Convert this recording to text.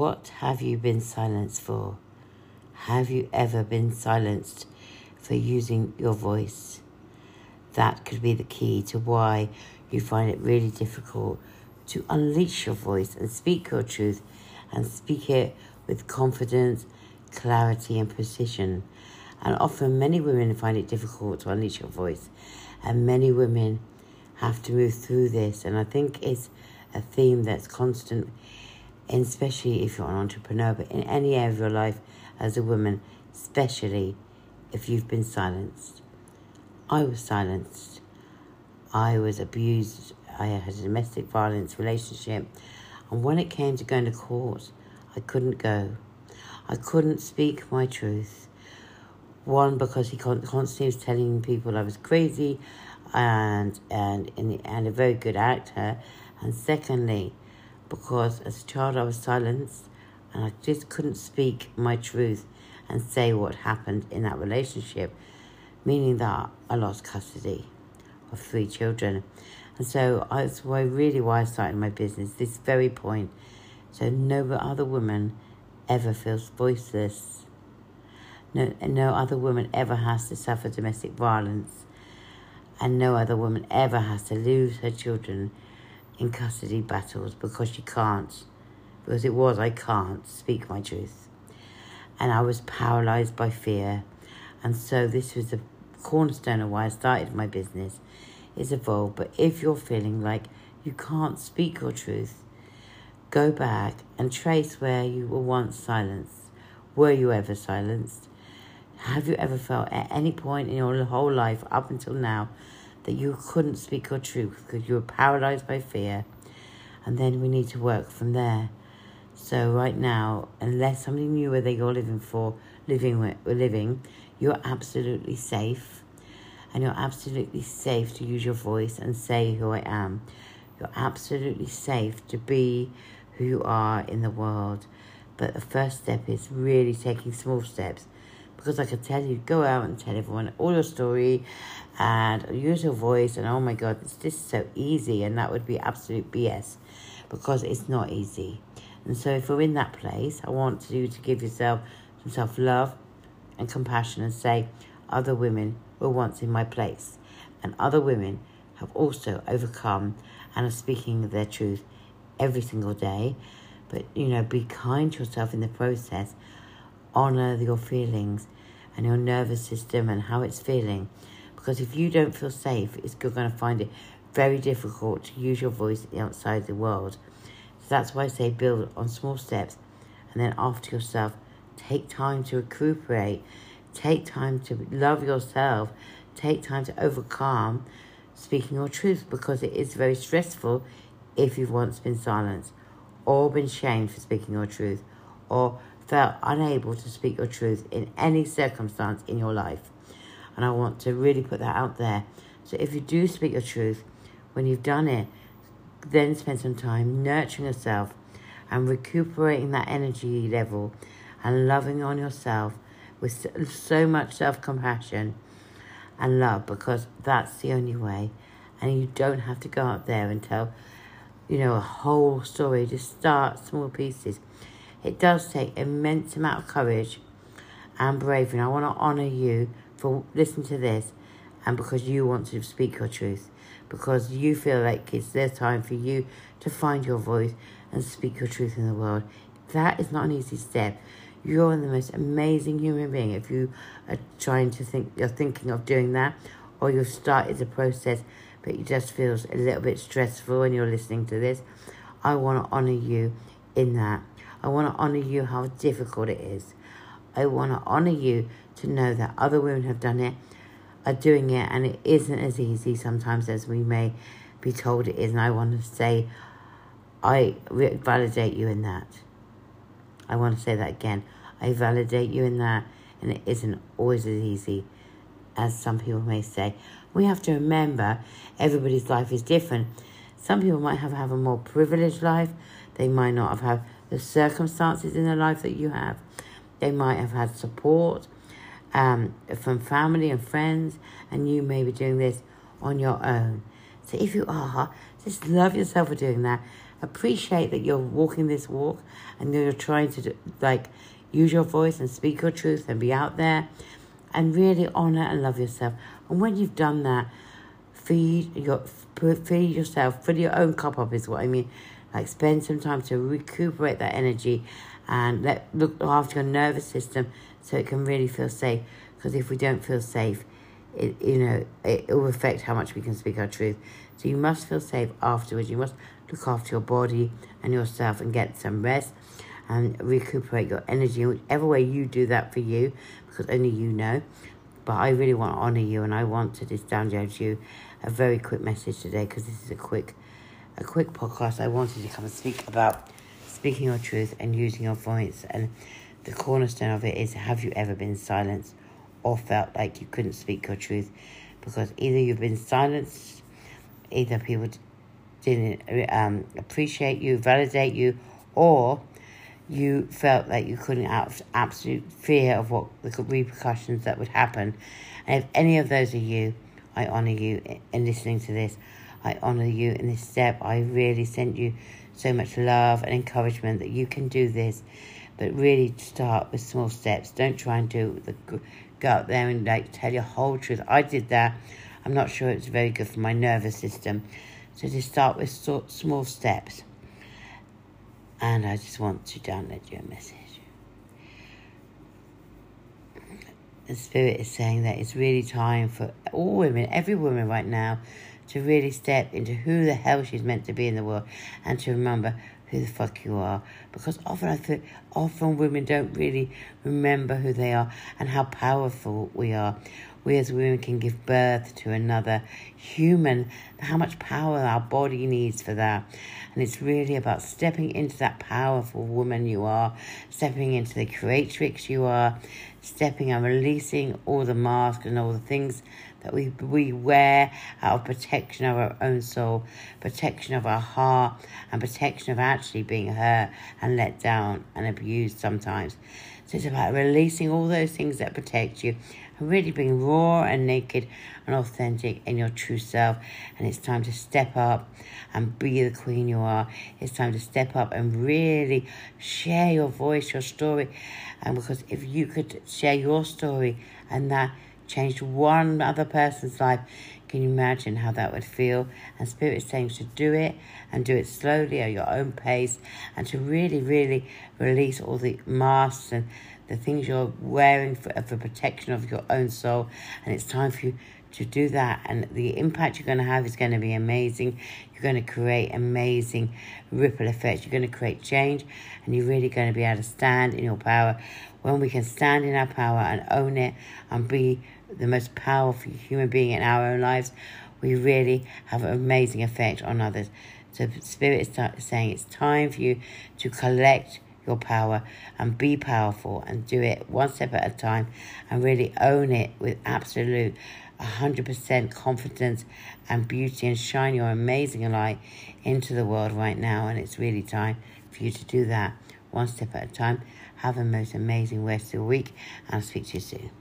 What have you been silenced for? Have you ever been silenced for using your voice? That could be the key to why you find it really difficult to unleash your voice and speak your truth and speak it with confidence, clarity and precision. And often many women find it difficult to unleash your voice, and many women have to move through this. And I think it's a theme that's constant, and especially if you're an entrepreneur, but in any area of your life as a woman, especially if you've been silenced. I was silenced. I was abused. I had a domestic violence relationship. And when it came to going to court, I couldn't go. I couldn't speak my truth. One, because he constantly was telling people I was crazy and a very good actor. And secondly, because as a child I was silenced and I just couldn't speak my truth and say what happened in that relationship, meaning that I lost custody of 3 children. And so that's why I started my business, this very point. So no other woman ever feels voiceless. No other woman ever has to suffer domestic violence. And no other woman ever has to lose her children in custody battles because she can't. Because it was, I can't speak my truth. And I was paralysed by fear. And so this was the cornerstone of why I started my business. It's evolved. But if you're feeling like you can't speak your truth, go back and trace where you were once silenced. Were you ever silenced? Have you ever felt at any point in your whole life up until now that you couldn't speak your truth because you were paralysed by fear? And then we need to work from there. So right now, unless somebody knew where they were living, you're absolutely safe. And you're absolutely safe to use your voice and say who I am. You're absolutely safe to be who you are in the world. But the first step is really taking small steps. Because I could tell you, go out and tell everyone all your story and use your voice and oh my God, it's just so easy. And that would be absolute BS because it's not easy. And so if we're in that place, I want you to give yourself some self-love and compassion and say, other women were once in my place. And other women have also overcome and are speaking their truth every single day. But, be kind to yourself in the process. Honour your feelings and your nervous system and how it's feeling. Because if you don't feel safe, you're going to find it very difficult to use your voice outside the world. So that's why I say build on small steps. And then after yourself, take time to recuperate. Take time to love yourself. Take time to overcome speaking your truth, because it is very stressful if you've once been silenced or been shamed for speaking your truth or felt unable to speak your truth in any circumstance in your life. And I want to really put that out there. So if you do speak your truth, when you've done it, then spend some time nurturing yourself and recuperating that energy level and loving on yourself with so much self-compassion and love, because that's the only way. And you don't have to go out there and tell, a whole story. Just start small pieces. It does take immense amount of courage and bravery. And I want to honour you for listening to this and because you want to speak your truth, because you feel like it's their time for you to find your voice and speak your truth in the world. That is not an easy step. You're the most amazing human being if you are you're thinking of doing that, or you've started the process, but it just feels a little bit stressful when you're listening to this. I want to honour you in that. I want to honour you how difficult it is. I want to honour you to know that other women have done it, are doing it, and it isn't as easy sometimes as we may be told it is. And I want to say, I validate you in that. I want to say that again. I validate you in that, and it isn't always as easy as some people may say. We have to remember everybody's life is different. Some people might have a more privileged life. They might not have had the circumstances in their life that you have. They might have had support from family and friends, and you may be doing this on your own. So if you are, Just love yourself for doing that. Appreciate that you're walking this walk and you're trying to, like, use your voice and speak your truth and be out there and really honor and love yourself. And when you've done that, fill your own cup up is what I mean. Like, spend some time to recuperate that energy and look after your nervous system so it can really feel safe. Because if we don't feel safe, it will affect how much we can speak our truth. So you must feel safe afterwards. You must look after your body and yourself and get some rest and recuperate your energy in whichever way you do that for you, because only you know. But I really want to honor you, and I want to just download you a very quick message today, because this is a quick podcast. I wanted to come and speak about speaking your truth and using your voice, and the cornerstone of it is, have you ever been silenced or felt like you couldn't speak your truth? Because either you've been silenced, either people didn't appreciate you, validate you, or you felt like you couldn't, out of absolute fear of what the repercussions that would happen. And if any of those are you, I honor you in listening to this. I honor you in this step. I really send you so much love and encouragement that you can do this. But really start with small steps. Don't try and go out there and tell your whole truth. I did that. I'm not sure it's very good for my nervous system. So just start with small steps. And I just want to download you a message. The Spirit is saying that it's really time for all women, every woman right now, to really step into who the hell she's meant to be in the world, and to remember who the fuck you are. Because often women don't really remember who they are and how powerful we are. We as women can give birth to another human, how much power our body needs for that. And it's really about stepping into that powerful woman you are, stepping into the creatrix you are, stepping and releasing all the masks and all the things that we wear out of protection of our own soul, protection of our heart, and protection of actually being hurt and let down and abused sometimes. So it's about releasing all those things that protect you and really being raw and naked and authentic in your true self. And it's time to step up and be the queen you are. It's time to step up and really share your voice, your story. And because if you could share your story and that changed one other person's life, can you imagine how that would feel? And Spirit is saying to do it, and do it slowly at your own pace, and to really, really release all the masks and the things you're wearing for protection of your own soul. And it's time for you to do that, and the impact you're going to have is going to be amazing. You're going to create amazing ripple effects. You're going to create change, and you're really going to be able to stand in your power. When we can stand in our power and own it and be the most powerful human being in our own lives, we really have an amazing effect on others. So Spirit is saying it's time for you to collect your power and be powerful, and do it one step at a time, and really own it with absolute 100% confidence and beauty, and shine your amazing light into the world right now. And it's really time for you to do that one step at a time. Have a most amazing rest of the week, and I'll speak to you soon.